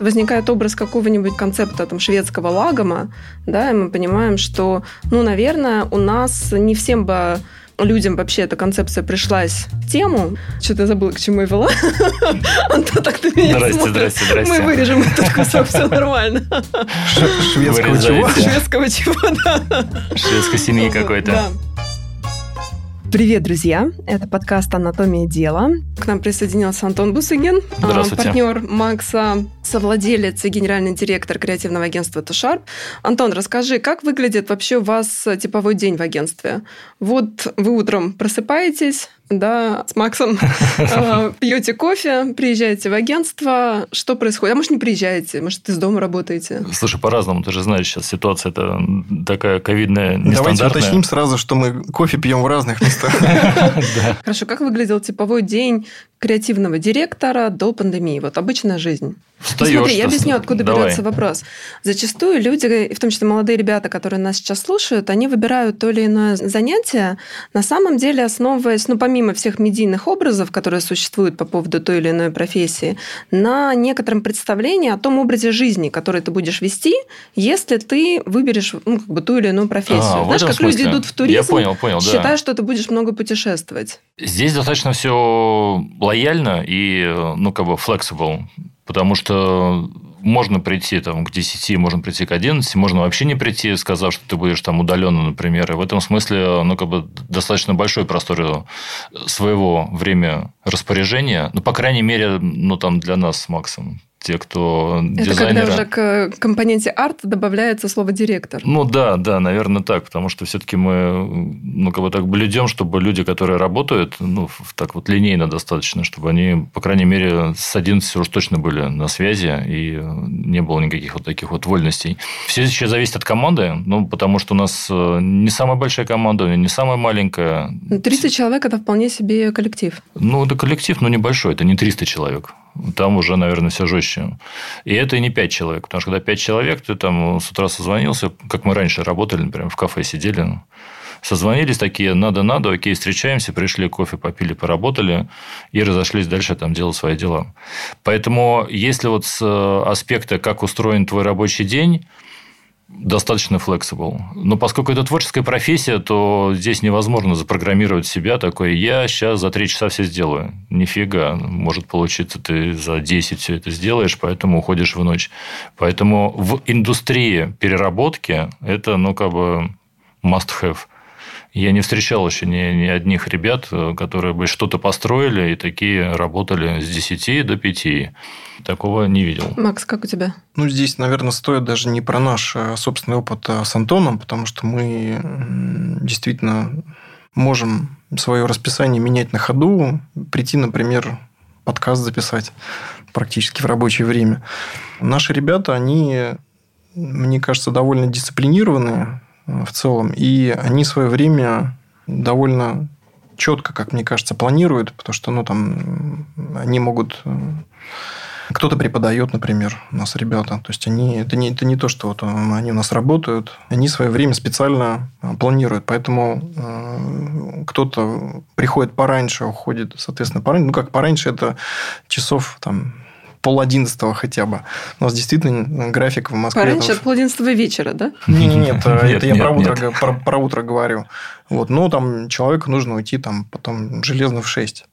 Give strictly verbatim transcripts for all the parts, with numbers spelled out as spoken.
возникает образ какого-нибудь концепта там, шведского лагома, да, и мы понимаем, что, ну, наверное, у нас не всем бы людям вообще эта концепция пришлась в тему. Что-то я забыла, к чему я вела. Антон, так ты меня не смотришь. Мы вырежем этот кусок, все нормально. Шведского чего? Шведского чего, да. Шведской семьи какой-то. Привет, друзья! Это подкаст «Анатомия дела». К нам присоединился Антон Бусыгин, партнер Макса, совладелец и генеральный директор креативного агентства ту шарп. Антон, расскажи, как выглядит вообще у вас типовой день в агентстве? Вот вы утром просыпаетесь, да, с Максом, пьете кофе, приезжаете в агентство. Что происходит? А может, не приезжаете? Может, из дома работаете? Слушай, по-разному. Ты же знаешь, сейчас ситуация такая ковидная, нестандартная. Давайте уточним сразу, что мы кофе пьем в разных местах. Хорошо. Как выглядел типовой день креативного директора до пандемии? Вот обычная жизнь. Встаешь, смотри, я объясню, откуда давай. Берется вопрос. Зачастую люди, в том числе молодые ребята, которые нас сейчас слушают, они выбирают то или иное занятие, на самом деле основываясь, ну, помимо всех медийных образов, которые существуют по поводу той или иной профессии, на некотором представлении о том образе жизни, который ты будешь вести, если ты выберешь, ну, как бы ту или иную профессию. А, знаешь, как смысле? Люди идут в туризм, я понял, понял, считая, да. что ты будешь много путешествовать. Здесь достаточно все лояльно и, ну, как бы flexible. Потому что можно прийти там, к десяти, можно прийти к одиннадцати, можно вообще не прийти, сказав, что ты будешь там удаленно, например. И в этом смысле ну, как бы достаточно большой простор своего время распоряжения. Ну, по крайней мере, ну, там, для нас с Максом. Те, кто это дизайнеры... когда уже к компоненте арт добавляется слово «директор». Ну, да, да, наверное, так. Потому что все-таки мы ну, как бы так блюдем, чтобы люди, которые работают, ну, так вот линейно достаточно, чтобы они, по крайней мере, с одиннадцати уж точно были на связи, и не было никаких вот таких вот вольностей. Все еще зависит от команды, ну, потому что у нас не самая большая команда, не самая маленькая. тридцать человек – это вполне себе коллектив. Ну, это коллектив, но небольшой, это не триста человек. Там уже, наверное, все жестче. И это и не пять человек. Потому что когда пять человек, ты там с утра созвонился, как мы раньше работали, например, в кафе сидели. Созвонились такие, надо-надо, окей, встречаемся, пришли, кофе попили, поработали и разошлись дальше там делать свои дела. Поэтому, если вот с аспекта, как устроен твой рабочий день, достаточно flexible. Но поскольку это творческая профессия, то здесь невозможно запрограммировать себя такой, я сейчас за три часа все сделаю. Нифига. Может получиться, ты за десять все это сделаешь, поэтому уходишь в ночь. Поэтому в индустрии переработки это, ну, как бы must-have. Я не встречал еще ни, ни одних ребят, которые бы что-то построили и такие работали с десяти до пяти. Такого не видел. Макс, как у тебя? Ну, здесь, наверное, стоит даже не про наш собственный опыт с Антоном, потому что мы действительно можем свое расписание менять на ходу, прийти, например, подкаст записать практически в рабочее время. Наши ребята, они, мне кажется, довольно дисциплинированные в целом, и они свое время довольно четко, как мне кажется, планируют, потому что ну, там, они могут... Кто-то преподает, например, у нас ребята. То есть, они это не, это не то, что вот они у нас работают. Они свое время специально планируют. Поэтому э, кто-то приходит пораньше, уходит, соответственно, пораньше. Ну, как пораньше, это часов там, пол одиннадцатого хотя бы. У нас действительно график в Москве... Пораньше от пол одиннадцатого вечера, да? Нет, нет, это я про утро говорю. Но там человеку нужно уйти потом железно в шесть.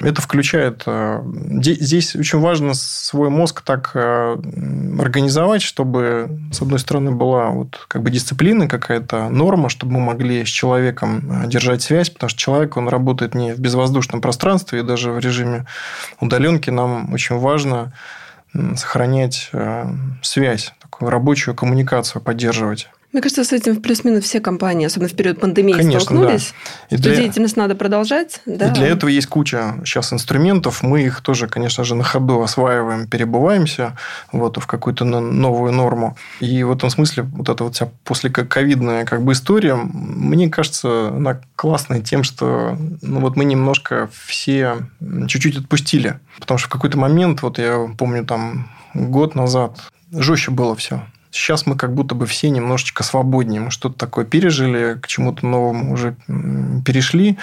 Это включает... Здесь очень важно свой мозг так организовать, чтобы, с одной стороны, была вот как бы дисциплина какая-то, норма, чтобы мы могли с человеком держать связь, потому что человек, он работает не в безвоздушном пространстве, и даже в режиме удаленки нам очень важно сохранять связь, такую рабочую коммуникацию поддерживать. Мне кажется, с этим в плюс-минус все компании, особенно в период пандемии, конечно, столкнулись. Да. И для... деятельность надо продолжать. Да. И для этого есть куча сейчас инструментов. Мы их тоже, конечно же, на ходу осваиваем, перебываемся вот, в какую-то новую норму. И в этом смысле вот эта вот вся послековидная как бы история, мне кажется, она классная тем, что ну, вот мы немножко все чуть-чуть отпустили. Потому что в какой-то момент, вот я помню, там год назад жестче было все. Сейчас мы как будто бы все немножечко свободнее. Мы что-то такое пережили, к чему-то новому уже перешли.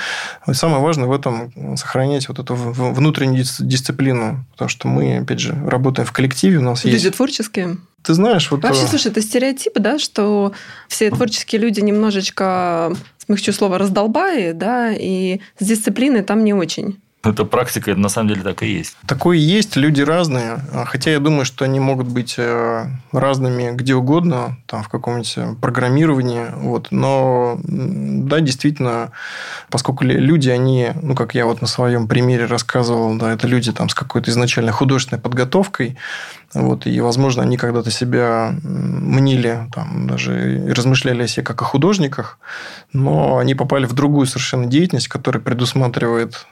И самое важное в этом сохранять вот эту внутреннюю дисциплину. Потому что мы, опять же, работаем в коллективе. У нас Люди есть... творческие. Ты знаешь... Вот... Вообще, слушай, это стереотип, да, что все творческие люди немножечко, смягчу слово, раздолбаи, да, и с дисциплиной там не очень. Это практика, это на самом деле так и есть. Такое есть, люди разные. Хотя я думаю, что они могут быть разными где угодно, там, в каком-нибудь программировании. Вот. Но, да, действительно, поскольку люди, они, ну, как я вот на своем примере рассказывал, да, это люди там, с какой-то изначально художественной подготовкой. Вот, и, возможно, они когда-то себя мнили, там, даже размышляли о себе как о художниках, но они попали в другую совершенно деятельность, которая предусматривает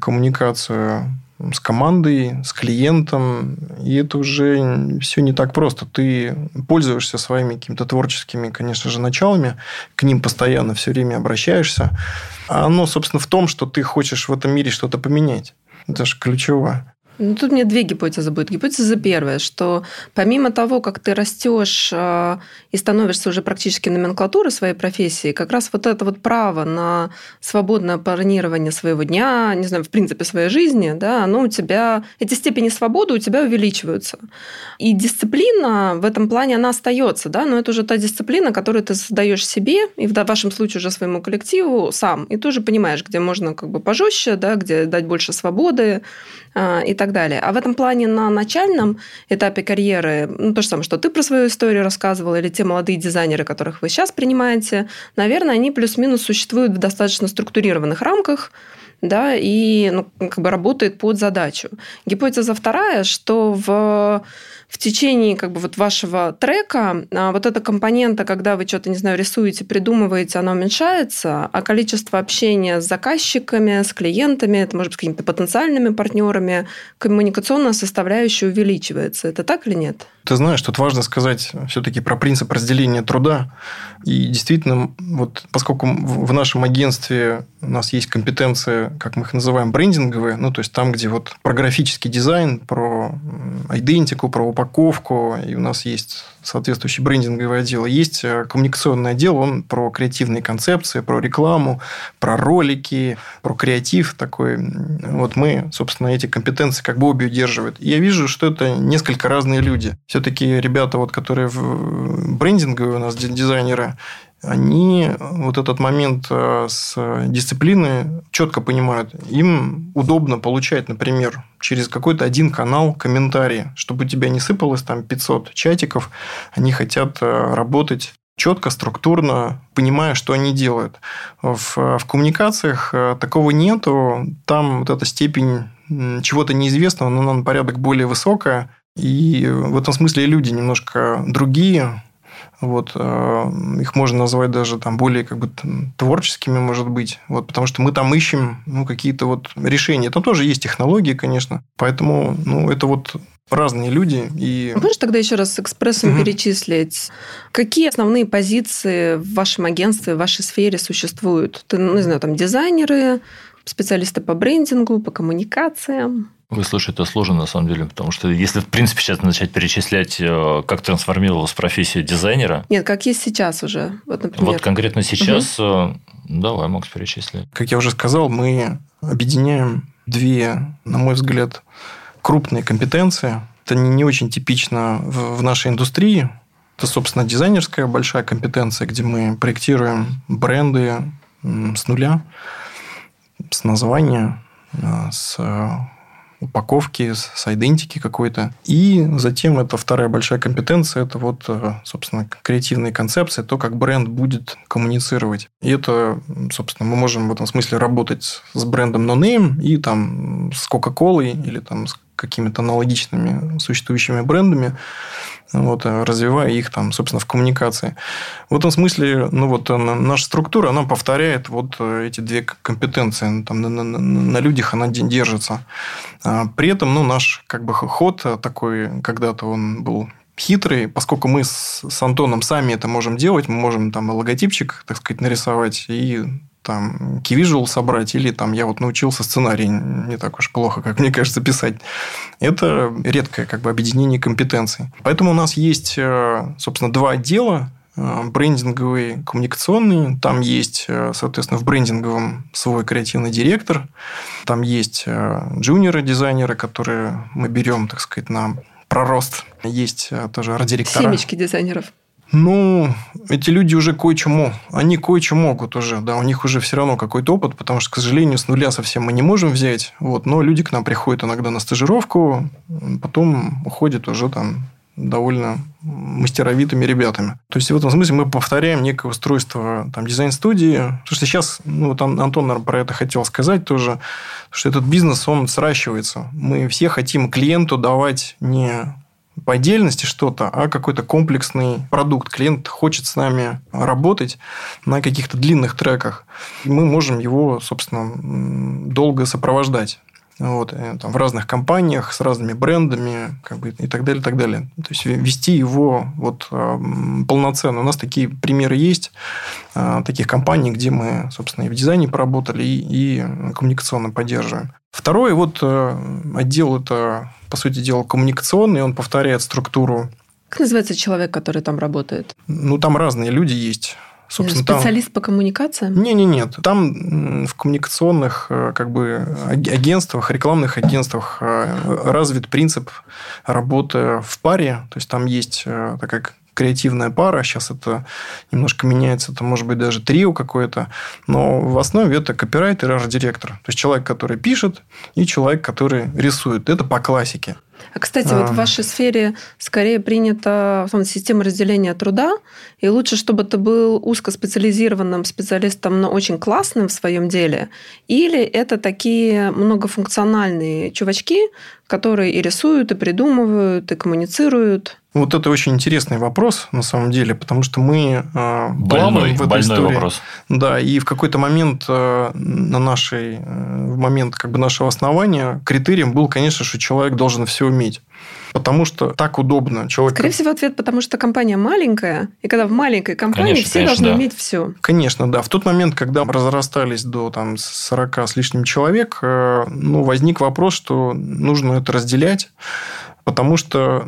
коммуникацию с командой, с клиентом. И это уже все не так просто. Ты пользуешься своими какими-то творческими, конечно же, началами, к ним постоянно все время обращаешься. А оно, собственно, в том, что ты хочешь в этом мире что-то поменять. Это же ключево. Ну, тут мне две гипотезы будет. Гипотеза первая, что помимо того, как ты растешь и становишься уже практически номенклатурой своей профессии, как раз вот это вот право на свободное планирование своего дня, не знаю, в принципе, своей жизни, да, оно у тебя, эти степени свободы у тебя увеличиваются. И дисциплина в этом плане, она остается, да, но это уже та дисциплина, которую ты создаешь себе и в вашем случае уже своему коллективу сам. И ты уже понимаешь, где можно как бы пожестче, да, где дать больше свободы и так И так далее. А в этом плане на начальном этапе карьеры, ну, то же самое, что ты про свою историю рассказывала, или те молодые дизайнеры, которых вы сейчас принимаете, наверное, они плюс-минус существуют в достаточно структурированных рамках, да, и ну, как бы работают под задачу. Гипотеза вторая, что в... В течение как бы, вот вашего трека вот эта компонента, когда вы что-то, не знаю, рисуете, придумываете, она уменьшается, а количество общения с заказчиками, с клиентами, это может быть с какими-то потенциальными партнерами, коммуникационная составляющая увеличивается. Это так или нет? Ты знаешь, тут важно сказать все-таки про принцип разделения труда. И действительно, вот поскольку в нашем агентстве у нас есть компетенции, как мы их называем, брендинговые, ну, то есть там, где вот про графический дизайн, про идентику, про упаковку, упаковку, и у нас есть соответствующий брендинговый отдел. Есть коммуникационный отдел, он про креативные концепции, про рекламу, про ролики, про креатив такой. Вот мы, собственно, эти компетенции как бы обе удерживают. И я вижу, что это несколько разные люди. Все-таки ребята, вот, которые брендинговые у нас дизайнеры, они вот этот момент с дисциплины четко понимают. Им удобно получать, например, через какой-то один канал комментарии, чтобы у тебя не сыпалось там пятьсот чатиков. Они хотят работать четко, структурно, понимая, что они делают. В, в коммуникациях такого нету. Там вот эта степень чего-то неизвестного, но она на порядок более высокая. И в этом смысле люди немножко другие. Вот, их можно назвать даже там, более как бы, творческими, может быть. Вот, потому что мы там ищем ну, какие-то вот решения. Там тоже есть технологии, конечно. Поэтому ну, это вот разные люди. И... Можешь тогда еще раз экспрессом mm-hmm. перечислить, какие основные позиции в вашем агентстве, в вашей сфере существуют? Ты, ну, не знаю, там дизайнеры, специалисты по брендингу, по коммуникациям. Вы слушаете, это сложно, на самом деле, потому что если, в принципе, сейчас начать перечислять, как трансформировалась профессия дизайнера... Нет, как есть сейчас уже, вот, например. Вот конкретно сейчас, угу. давай, Макс, перечисли. Как я уже сказал, мы объединяем две, на мой взгляд, крупные компетенции. Это не очень типично в нашей индустрии. Это, собственно, дизайнерская большая компетенция, где мы проектируем бренды с нуля, с названия, с... упаковки, с идентики какой-то. И затем это вторая большая компетенция, это вот, собственно, креативные концепции, то, как бренд будет коммуницировать. И это, собственно, мы можем в этом смысле работать с брендом No Name и там с Coca-Cola или там с какими-то аналогичными существующими брендами, вот, развивая их там, собственно, в коммуникации. В этом смысле, ну, вот, наша структура, она повторяет вот эти две компетенции. Там, на, на, на людях она держится. При этом, ну, наш как бы ход такой, когда-то он был хитрый, поскольку мы с, с Антоном сами это можем делать, мы можем там логотипчик, так сказать, нарисовать и там кивижуал собрать, или там я вот научился сценарий не так уж плохо, как мне кажется, писать. Это редкое как бы объединение компетенций. Поэтому у нас есть, собственно, два отдела. Брендинговый, коммуникационный. Там есть, соответственно, в брендинговом свой креативный директор. Там есть джуниоры-дизайнеры, которые мы берем, так сказать, на пророст. Есть тоже арт-директора. Семечки дизайнеров. Ну, эти люди уже кое-чему, они кое-что могут уже, да, у них уже все равно какой-то опыт, потому что, к сожалению, с нуля совсем мы не можем взять, вот, но люди к нам приходят иногда на стажировку, потом уходят уже там довольно мастеровитыми ребятами. То есть, в этом смысле мы повторяем некое устройство там, дизайн-студии. Потому что сейчас, ну, вот Антон, наверное, про это хотел сказать тоже, что этот бизнес, он сращивается. Мы все хотим клиенту давать не по отдельности что-то, а какой-то комплексный продукт. Клиент хочет с нами работать на каких-то длинных треках. И мы можем его, собственно, долго сопровождать. Вот, там, в разных компаниях, с разными брендами, как бы, и так далее, и так далее. То есть, вести его вот, полноценно. У нас такие примеры есть, таких компаний, где мы, собственно, и в дизайне поработали, и, и коммуникационно поддерживаем. Второй вот отдел – это, по сути дела, коммуникационный, он повторяет структуру. Как называется человек, который там работает? Ну, там разные люди есть. Собственно, специалист там... по коммуникациям? Не, не, нет. Там в коммуникационных как бы, агентствах, рекламных агентствах развит принцип работы в паре. То есть, там есть такая креативная пара. Сейчас это немножко меняется. Это может быть даже трио какое-то. Но в основе это копирайтер и арт-директор. То есть, человек, который пишет, и человек, который рисует. Это по классике. А, кстати, вот в вашей сфере скорее принята система разделения труда, и лучше, чтобы ты был узкоспециализированным специалистом, но очень классным в своем деле, или это такие многофункциональные чувачки, которые и рисуют, и придумывают, и коммуницируют? Вот это очень интересный вопрос, на самом деле, потому что мы плаваем в этой больной истории. Вопрос. Да, и в какой-то момент на нашей, в момент как бы нашего основания критерием был, конечно, что человек должен все уметь. Потому что так удобно. Человек... Скорее всего, ответ, потому что компания маленькая, и когда в маленькой компании конечно, все конечно, должны да. иметь все. Конечно, да. В тот момент, когда разрастались до там, сорока с лишним человек, ну, возник вопрос, что нужно это разделять, потому что,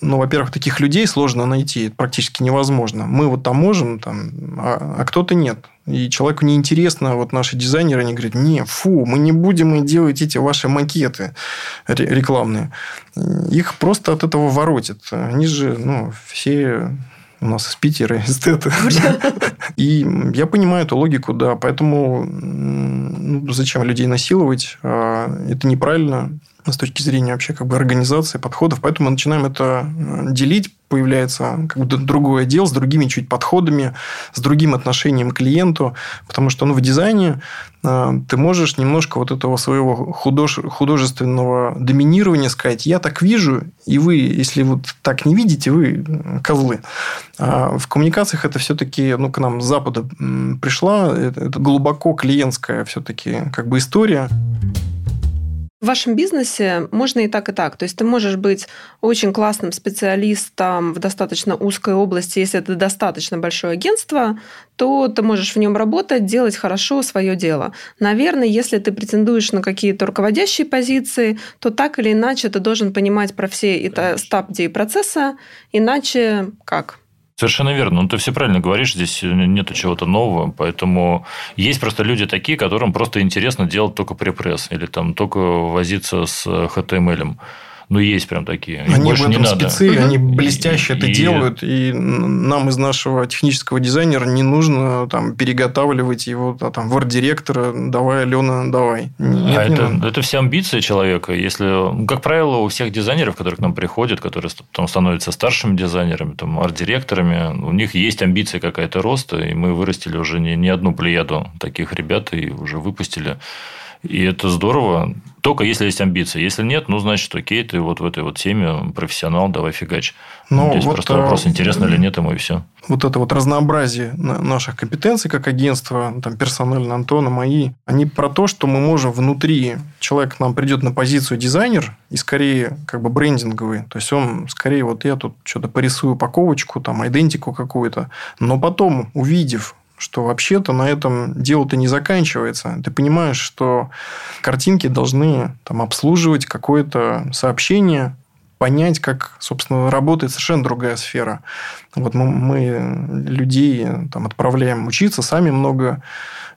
ну, во-первых, таких людей сложно найти, это практически невозможно. Мы вот там можем, там, а, а кто-то нет. И человеку неинтересно, вот наши дизайнеры, они говорят, не, фу, мы не будем делать эти ваши макеты рекламные. Их просто от этого воротит. Они же, ну, все... У нас из Питера эстеты. И я понимаю эту логику, да. Поэтому ну, зачем людей насиловать? Это неправильно с точки зрения вообще как бы организации, подходов. Поэтому мы начинаем это делить. Появляется как бы другой отдел с другими чуть подходами, с другим отношением к клиенту. Потому что ну, в дизайне ты можешь немножко вот этого своего худож... художественного доминирования сказать. Я так вижу, и вы, если вот так не видите, вы козлы. А в коммуникациях это все-таки ну, к нам с Запада пришла. Это глубоко клиентская все-таки как бы история. В вашем бизнесе можно и так, и так. То есть, ты можешь быть очень классным специалистом в достаточно узкой области. Если это достаточно большое агентство, то ты можешь в нем работать, делать хорошо свое дело. Наверное, если ты претендуешь на какие-то руководящие позиции, то так или иначе ты должен понимать про все это стадии процесса. Иначе как? Совершенно верно. Ну, ты все правильно говоришь, здесь нету чего-то нового, поэтому есть просто люди такие, которым просто интересно делать только препресс или там только возиться с эйч ти эм эль. Ну, есть прям такие. Их они в этом спецы, надо. Они блестяще и, это и... делают, и нам из нашего технического дизайнера не нужно там, переготавливать его там, в арт-директора, давай, Алена, давай. Нет, а это, это все амбиции человека. Если, как правило, у всех дизайнеров, которые к нам приходят, которые там, становятся старшими дизайнерами, там, арт-директорами, у них есть амбиция какая-то роста, и мы вырастили уже не, не одну плеяду таких ребят и уже выпустили. И это здорово, только если есть амбиции. Если нет, ну, значит, окей, ты вот в этой вот теме профессионал, давай фигач. Ну, здесь вот просто вопрос, интересно или нет ему, и все. Вот это вот разнообразие наших компетенций, как агентство, там, персонально Антона, мои, они про то, что мы можем внутри... Человек к нам придет на позицию дизайнер и скорее как бы брендинговый. То есть, он скорее вот я тут что-то порисую упаковочку, там, айдентику какую-то. Но потом, увидев что вообще-то на этом дело-то не заканчивается. Ты понимаешь, что картинки должны там обслуживать какое-то сообщение, понять, как, собственно, работает совершенно другая сфера. Вот мы, мы людей там отправляем учиться, сами много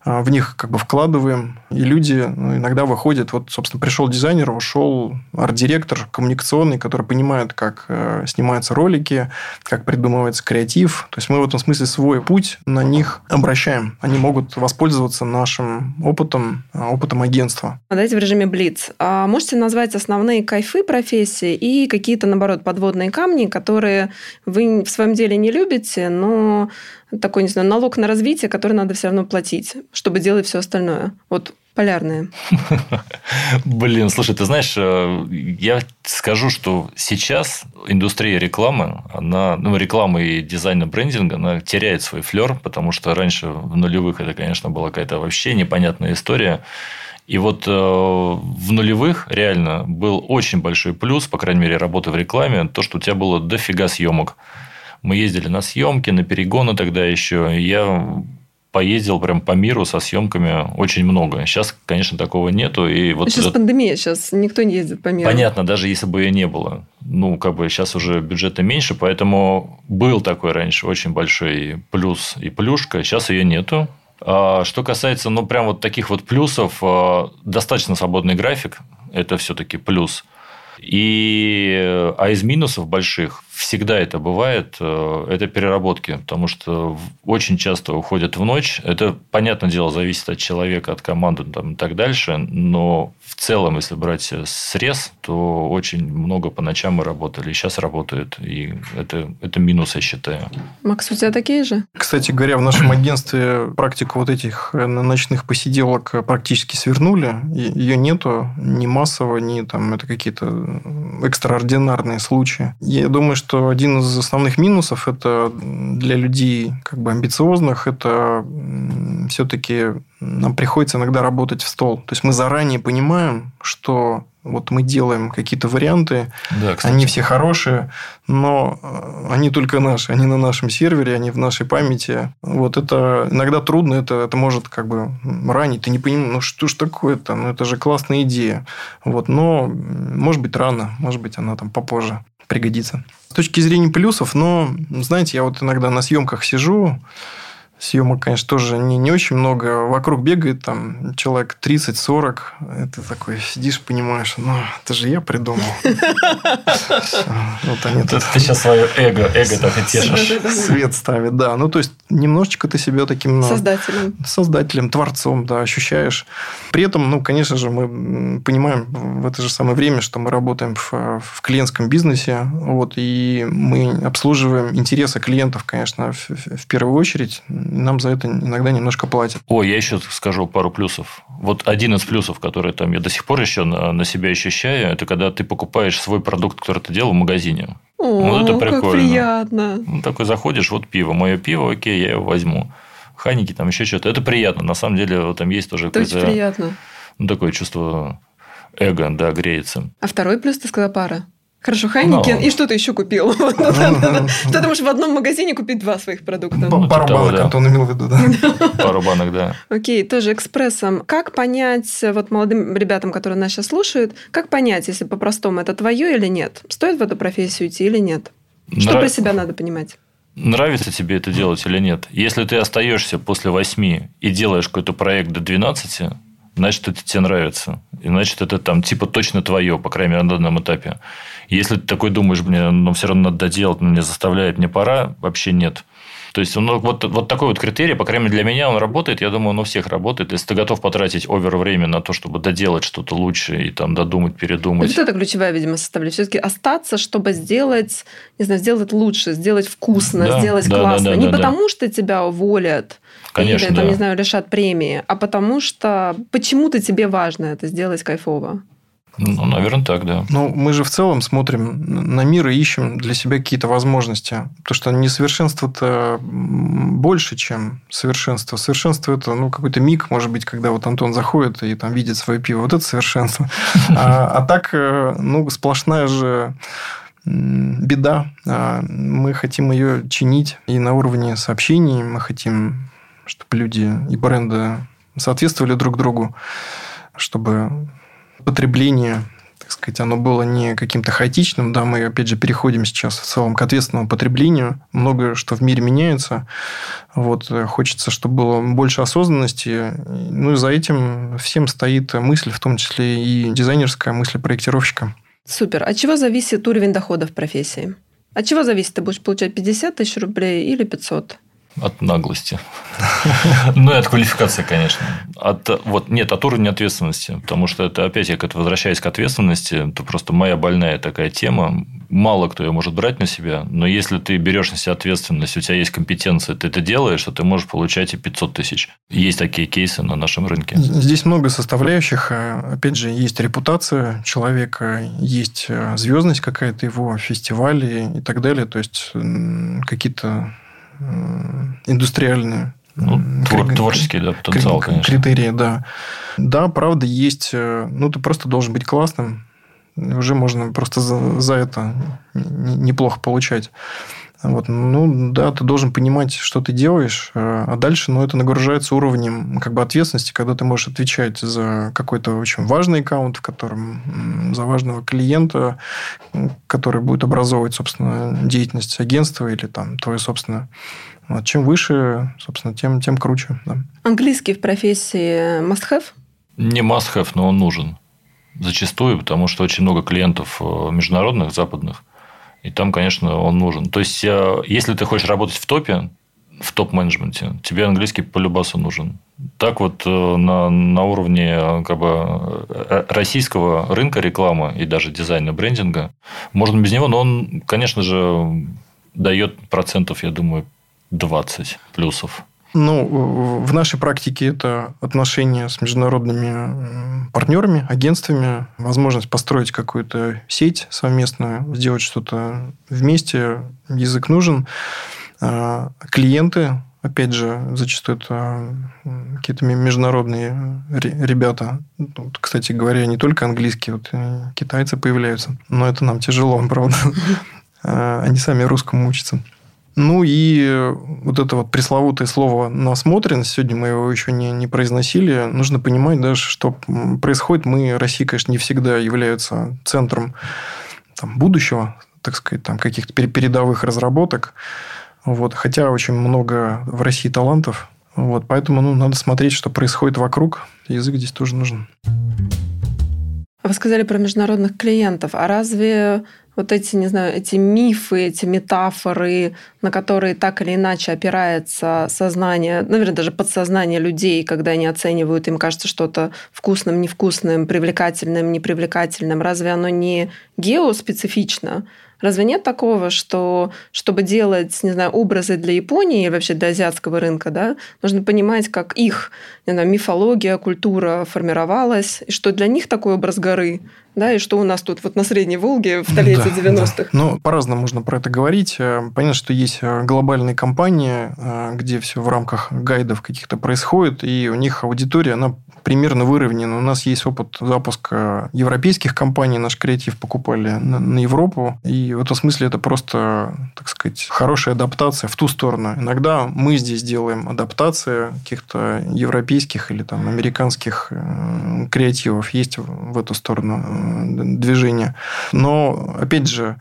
в них как бы вкладываем, и люди ну, иногда выходят. Вот, собственно, пришел дизайнер, ушел арт-директор коммуникационный, который понимает, как снимаются ролики, как придумывается креатив. То есть, мы в этом смысле свой путь на них обращаем. Они могут воспользоваться нашим опытом, опытом агентства. Давайте в режиме блиц. А можете назвать основные кайфы профессии и какие-то, наоборот, подводные камни, которые вы в своем деле не любите, но такой, не знаю, налог на развитие, который надо все равно платить, чтобы делать все остальное. Вот полярные. Блин, слушай, ты знаешь, я скажу, что сейчас индустрия рекламы, она, ну, реклама и дизайна брендинга, она теряет свой флер, потому что раньше в нулевых это, конечно, была какая-то вообще непонятная история. И вот э, в нулевых реально был очень большой плюс, по крайней мере, работы в рекламе, то, что у тебя было дофига съемок. Мы ездили на съемки, на перегоны тогда еще. Я поездил прям по миру со съемками очень много. Сейчас, конечно, такого нету. И вот сейчас это... пандемия, сейчас никто не ездит по миру. Понятно, даже если бы ее не было. Ну, как бы сейчас уже бюджета меньше, поэтому был такой раньше очень большой плюс и плюшка. Сейчас ее нету. Что касается, ну, прям вот таких вот плюсов, достаточно свободный график. Это все-таки плюс. И, а из минусов больших всегда это бывает, это переработки, потому что очень часто уходят в ночь. Это, понятное дело, зависит от человека, от команды там, и так дальше, но в целом, если брать срез, то очень много по ночам мы работали, и сейчас работают, и это, это минус, я считаю. Макс, у тебя такие же? Кстати говоря, в нашем агентстве практику вот этих ночных посиделок практически свернули, ее нету ни массово, ни там, это какие-то экстраординарные случаи. Я думаю, что один из основных минусов это для людей как бы амбициозных, это все-таки нам приходится иногда работать в стол. То есть, мы заранее понимаем, что вот мы делаем какие-то варианты, да, они все хорошие, но они только наши, они на нашем сервере, они в нашей памяти. Вот это иногда трудно, это, это может как бы ранить. Ты не понимаешь, ну что ж такое-то, ну это же классная идея. Вот, но может быть рано, может быть она там попозже пригодится. С точки зрения плюсов, но, знаете, я вот иногда на съемках сижу. Съемок, конечно, тоже не, не очень много. Вокруг бегает там человек тридцать-сорок. Ты такой сидишь, понимаешь, ну, это же я придумал. Ты сейчас свое эго, эго так и тешишь. Свет ставит, да. Ну, то есть, немножечко ты себя таким... Создателем. Создателем, творцом, да, ощущаешь. При этом, ну, конечно же, мы понимаем в это же самое время, что мы работаем в клиентском бизнесе. Вот, и мы обслуживаем интересы клиентов, конечно, в первую очередь. Нам за это иногда немножко платят. О, я еще скажу пару плюсов. Вот один из плюсов, который там я до сих пор еще на, на себя ощущаю, это когда ты покупаешь свой продукт, который ты делал в магазине. О, вот это прикольно. Как приятно. Ну, такой заходишь, вот пиво. Мое пиво, окей, я его возьму. Ханики, там еще что-то. Это приятно. На самом деле, там есть тоже какое-то... Очень приятно. Ну, такое чувство эго, да, греется. А второй плюс, ты сказала, пара? Хорошо, Хайникен, no. И что ты еще купил? Ты думаешь, в одном магазине купить два своих продукта? Пару банок, Антон имел в виду, да. Пару банок, да. Окей, тоже экспрессом. Как понять, вот молодым ребятам, которые нас сейчас слушают, как понять, если по-простому, это твое или нет? Стоит в эту профессию идти или нет? Что про себя надо понимать? Нравится тебе это делать или нет? Если ты остаешься после восьми и делаешь какой-то проект до двенадцати, значит, это тебе нравится. И значит, это там типа точно твое, по крайней мере, на данном этапе. Если ты такой думаешь, мне ну, все равно надо доделать, но меня заставляет, мне пора, вообще нет. То есть, ну, вот, вот такой вот критерий, по крайней мере, для меня он работает. Я думаю, он у всех работает. Если ты готов потратить овер-время на то, чтобы доделать что-то лучше и там додумать, передумать. Вот это ключевая, видимо, составляющая. Все-таки остаться, чтобы сделать, не знаю, сделать лучше, сделать вкусно, да, сделать да, классно. Да, да, не да, потому, да. что тебя уволят, конечно, или, там, да. не знаю, лишат премии, а потому что почему-то тебе важно это сделать кайфово. Ну, наверное, так, да. Ну, мы же в целом смотрим на мир и ищем для себя какие-то возможности. Потому что несовершенство-то больше, чем совершенство. Совершенство – это ну, какой-то миг, может быть, когда вот Антон заходит и там видит свое пиво. Вот это совершенство. А так, ну, сплошная же... беда. Мы хотим ее чинить. И на уровне сообщений мы хотим, чтобы люди и бренды соответствовали друг другу, чтобы потребление, так сказать, оно было не каким-то хаотичным. Да, мы, опять же, переходим сейчас в целом к ответственному потреблению. Многое, что в мире меняется. Вот, хочется, чтобы было больше осознанности. Ну, и за этим всем стоит мысль, в том числе и дизайнерская мысль проектировщика. Супер. От чего зависит уровень дохода в профессии? От чего зависит? Ты будешь получать пятьдесят тысяч рублей или пятьсот? От наглости. Ну, и от квалификации, конечно. От, вот, нет, от уровня ответственности. Потому что, это опять я возвращаюсь к ответственности, это просто моя больная такая тема. Мало кто ее может брать на себя. Но если ты берешь на себя ответственность, у тебя есть компетенция, ты это делаешь, то ты можешь получать и пятьсот тысяч. Есть такие кейсы на нашем рынке. Здесь много составляющих. Опять же, есть репутация человека, есть звездность какая-то его, фестивали и так далее. То есть, какие-то индустриальные, ну, твор- творческий да, потенциал, кри- конечно. Критерии, да. Да, правда, есть... Ну, ты просто должен быть классным. Уже можно просто за, за это неплохо получать. Вот. Ну, да, ты должен понимать, что ты делаешь. А дальше, ну, это нагружается уровнем как бы ответственности, когда ты можешь отвечать за какой-то очень важный аккаунт, в котором за важного клиента, который будет образовывать, собственно, деятельность агентства или там твою собственную. Вот. Чем выше, собственно, тем, тем круче. Да. Английский в профессии must have? Не must have, но он нужен. Зачастую, потому что очень много клиентов международных, западных. И там, конечно, он нужен. То есть, если ты хочешь работать в топе, в топ-менеджменте, тебе английский полюбасу нужен. Так вот на, на уровне как бы российского рынка рекламы и даже дизайна, брендинга, можно без него, но он, конечно же, дает процентов, я думаю, двадцать плюсов. Ну, в нашей практике это отношения с международными партнерами, агентствами, возможность построить какую-то сеть совместную, сделать что-то вместе, язык нужен. Клиенты, опять же, зачастую это какие-то международные ребята. Кстати говоря, не только английские, вот китайцы появляются. Но это нам тяжело, правда. Они сами русскому учатся. Ну, и вот это вот пресловутое слово «насмотренность», сегодня мы его еще не, не произносили, нужно понимать даже, что происходит. Мы, Россия, конечно, не всегда является центром там, будущего, так сказать, там, каких-то передовых разработок, вот. Хотя очень много в России талантов, вот. Поэтому ну, надо смотреть, что происходит вокруг, язык здесь тоже нужен. Вы сказали про международных клиентов, а разве... Вот эти, не знаю, эти мифы, эти метафоры, на которые так или иначе опирается сознание, наверное, даже подсознание людей, когда они оценивают, им кажется что-то вкусным, невкусным, привлекательным, непривлекательным. Разве оно не геоспецифично? Разве нет такого, что чтобы делать, не знаю, образы для Японии и вообще для азиатского рынка, да, нужно понимать, как их, не знаю, мифология, культура формировалась, и что для них такой образ горы, да, и что у нас тут вот на Средней Волге в столетии да, девяностых. Да. Ну, по-разному можно про это говорить. Понятно, что есть глобальные компании, где все в рамках гайдов каких-то происходит, и у них аудитория, она примерно выровнена. У нас есть опыт запуска европейских компаний, наш креатив покупали на, на Европу, и и в этом смысле это просто, так сказать, хорошая адаптация в ту сторону. Иногда мы здесь делаем адаптации каких-то европейских или там, американских креативов. Есть в эту сторону движение. Но, опять же,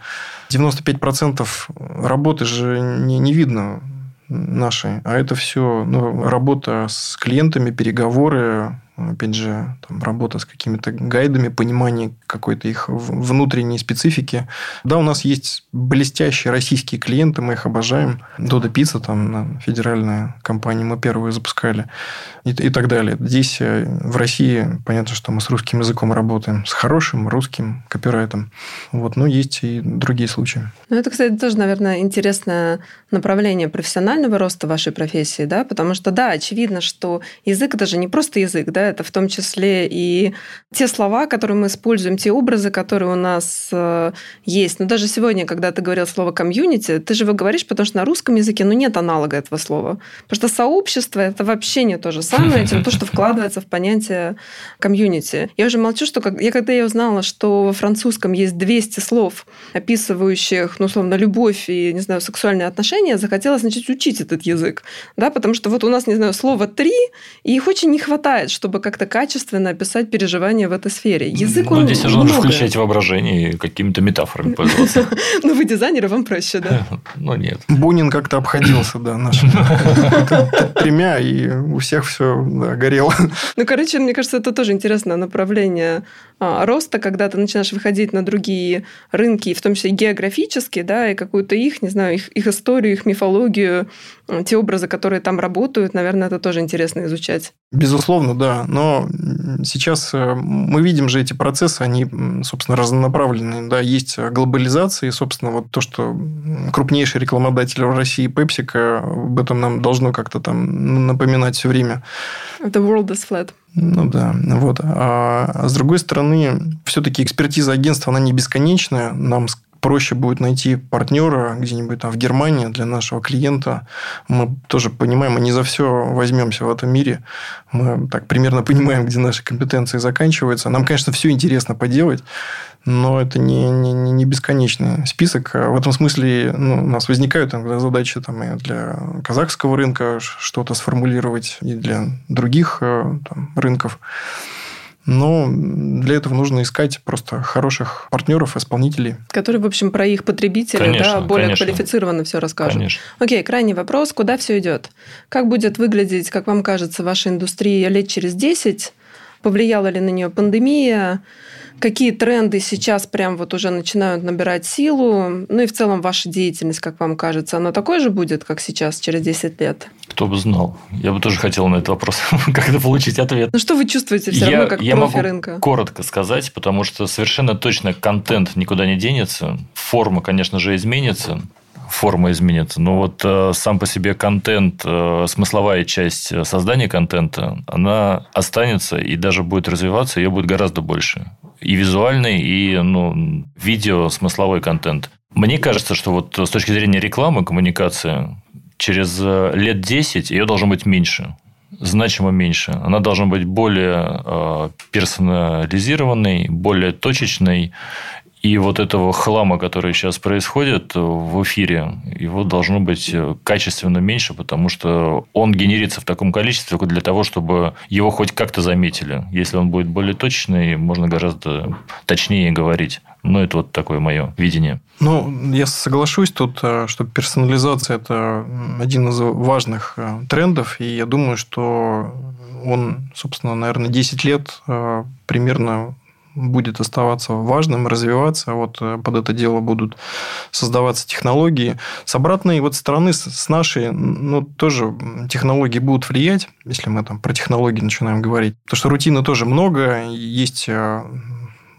девяносто пять процентов работы же не, не видно нашей. А это все ну, работа с клиентами, переговоры, опять же, там, работа с какими-то гайдами, понимание какой-то их внутренней специфики. Да, у нас есть блестящие российские клиенты, мы их обожаем. Додо Пицца, там, федеральная компания, мы первую запускали и, и так далее. Здесь в России понятно, что мы с русским языком работаем, с хорошим русским копирайтом. Вот, но есть и другие случаи. Ну, это, кстати, тоже, наверное, интересное направление профессионального роста вашей профессии, да, потому что, да, очевидно, что язык это же не просто язык, да, это в том числе и те слова, которые мы используем, те образы, которые у нас есть. Но даже сегодня, когда ты говорил слово комьюнити, ты же его говоришь, потому что на русском языке ну, нет аналога этого слова. Потому что сообщество – это вообще не то же самое, чем то, что вкладывается в понятие комьюнити. Я уже молчу, что как... я, когда я узнала, что во французском есть двести слов, описывающих, ну, условно, любовь и, не знаю, сексуальные отношения, захотела, значит, учить этот язык. Да? Потому что вот у нас, не знаю, слово «три», и их очень не хватает, чтобы как-то качественно описать переживания в этой сфере. Язык, ну, он здесь уже много. Нужно включать воображение и какими-то метафорами пользоваться. Ну, вы дизайнеры, вам проще, да? Ну, нет. Бунин как-то обходился, да, нашим тремя, и у всех все горело. Ну, короче, мне кажется, это тоже интересное направление роста, когда ты начинаешь выходить на другие рынки, в том числе географические, да, и какую-то их, не знаю, их, их историю, их мифологию, те образы, которые там работают, наверное, это тоже интересно изучать. Безусловно, да. Но сейчас мы видим же эти процессы, они, собственно, разнонаправленные. Да, есть глобализация, и, собственно, вот то, что крупнейший рекламодатель в России PepsiCo, об этом нам должно как-то там напоминать все время. The world is flat. Ну да, вот. А с другой стороны, все-таки экспертиза агентства, она не бесконечная. Нам проще будет найти партнера где-нибудь там в Германии для нашего клиента. Мы тоже понимаем, мы не за все возьмемся в этом мире. Мы так примерно понимаем, где наши компетенции заканчиваются. Нам, конечно, все интересно поделать, но это не, не, не бесконечный список. В этом смысле ну, у нас возникают иногда задачи там, и для казахского рынка что-то сформулировать, и для других там, рынков. Но для этого нужно искать просто хороших партнеров, исполнителей. Которые, в общем, про их потребителей конечно, да, более конечно. Квалифицированно все расскажут. Конечно. Окей, крайний вопрос. Куда все идет? Как будет выглядеть, как вам кажется, ваша индустрия лет через десять? Повлияла ли на нее пандемия? Какие тренды сейчас прям вот уже начинают набирать силу? Ну и в целом ваша деятельность, как вам кажется, она такой же будет, как сейчас, через десять лет? Кто бы знал. Я бы тоже хотел на этот вопрос как-то получить ответ. Ну, что вы чувствуете все я, равно, как я профи могу рынка? Коротко сказать, потому что совершенно точно контент никуда не денется. Форма, конечно же, изменится. Форма изменится. Но вот э, сам по себе контент, э, смысловая часть создания контента, она останется и даже будет развиваться, ее будет гораздо больше. И визуальный, и ну, видео, смысловой контент. Мне кажется, что вот с точки зрения рекламы, коммуникации, через лет десять ее должно быть меньше. Значимо меньше. Она должна быть более э, персонализированной, более точечной. И вот этого хлама, который сейчас происходит в эфире, его должно быть качественно меньше, потому что он генерится в таком количестве для того, чтобы его хоть как-то заметили. Если он будет более точный, можно гораздо точнее говорить. Ну, это вот такое мое видение. Ну, я соглашусь тут, что персонализация – это один из важных трендов. И я думаю, что он, собственно, наверное, десять лет примерно будет оставаться важным, развиваться. Вот под это дело будут создаваться технологии. С обратной вот стороны, с нашей, ну, тоже технологии будут влиять, если мы там про технологии начинаем говорить. Потому что рутины тоже много. Есть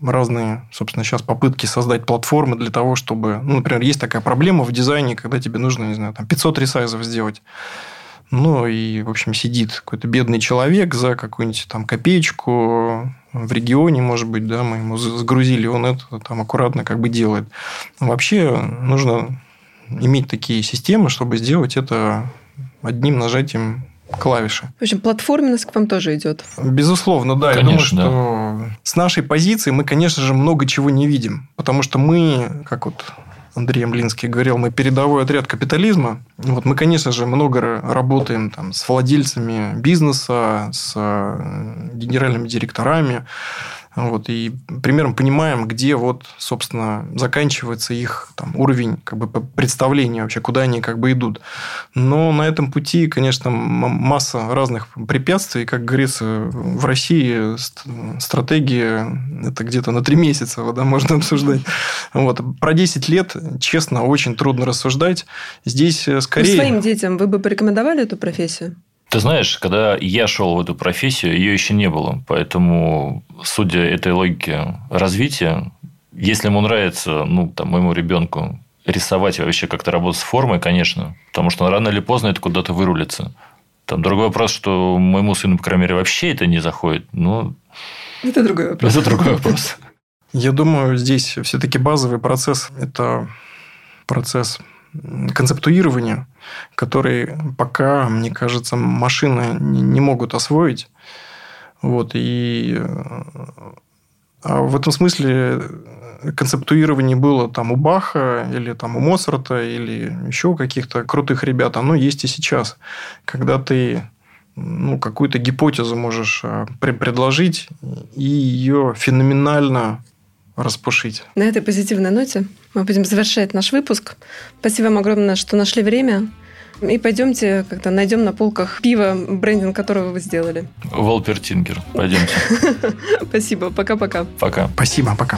разные, собственно, сейчас попытки создать платформы для того, чтобы... Ну, например, есть такая проблема в дизайне, когда тебе нужно, не знаю, там пятьсот ресайзов сделать. Ну, и, в общем, сидит какой-то бедный человек за какую-нибудь там копеечку... В регионе, может быть, да, мы ему загрузили, он это там аккуратно как бы делает. Вообще нужно иметь такие системы, чтобы сделать это одним нажатием клавиши. В общем, платформенность к вам тоже идет. Безусловно, да. Конечно, я думаю, да. Что с нашей позиции мы, конечно же, много чего не видим. Потому что мы, как вот Андрей Млинский говорил, мы передовой отряд капитализма. Вот мы, конечно же, много работаем там, с владельцами бизнеса, с генеральными директорами. Вот, и примером понимаем, где вот, собственно, заканчивается их там, уровень как бы, представления, вообще, куда они как бы идут. Но на этом пути, конечно, масса разных препятствий. Как говорится, в России стратегия это где-то на три месяца да, можно обсуждать. Вот. Про десять лет, честно, очень трудно рассуждать. Здесь скорее... Ну, своим детям вы бы порекомендовали эту профессию? Ты знаешь, когда я шел в эту профессию, ее еще не было. Поэтому, судя этой логике развития, если ему нравится, ну, там, моему ребенку рисовать, вообще как-то работать с формой, конечно, потому что рано или поздно это куда-то вырулится. Там другой вопрос, что моему сыну, по крайней мере, вообще это не заходит. Но... Это другой вопрос. Это другой вопрос. Я думаю, здесь все-таки базовый процесс – это процесс концептуирования, который пока, мне кажется, машины не могут освоить. Вот, и... А в этом смысле концептуирование было там у Баха, или там у Моцарта, или еще у каких-то крутых ребят. Оно есть и сейчас. Когда ты ну, какую-то гипотезу можешь предложить и ее феноменально распушить. На этой позитивной ноте мы будем завершать наш выпуск. Спасибо вам огромное, что нашли время. И пойдемте как-то найдем на полках пиво, брендинг которого вы сделали. Волпертингер. Пойдемте. Спасибо. Пока-пока. Пока. Спасибо. Пока.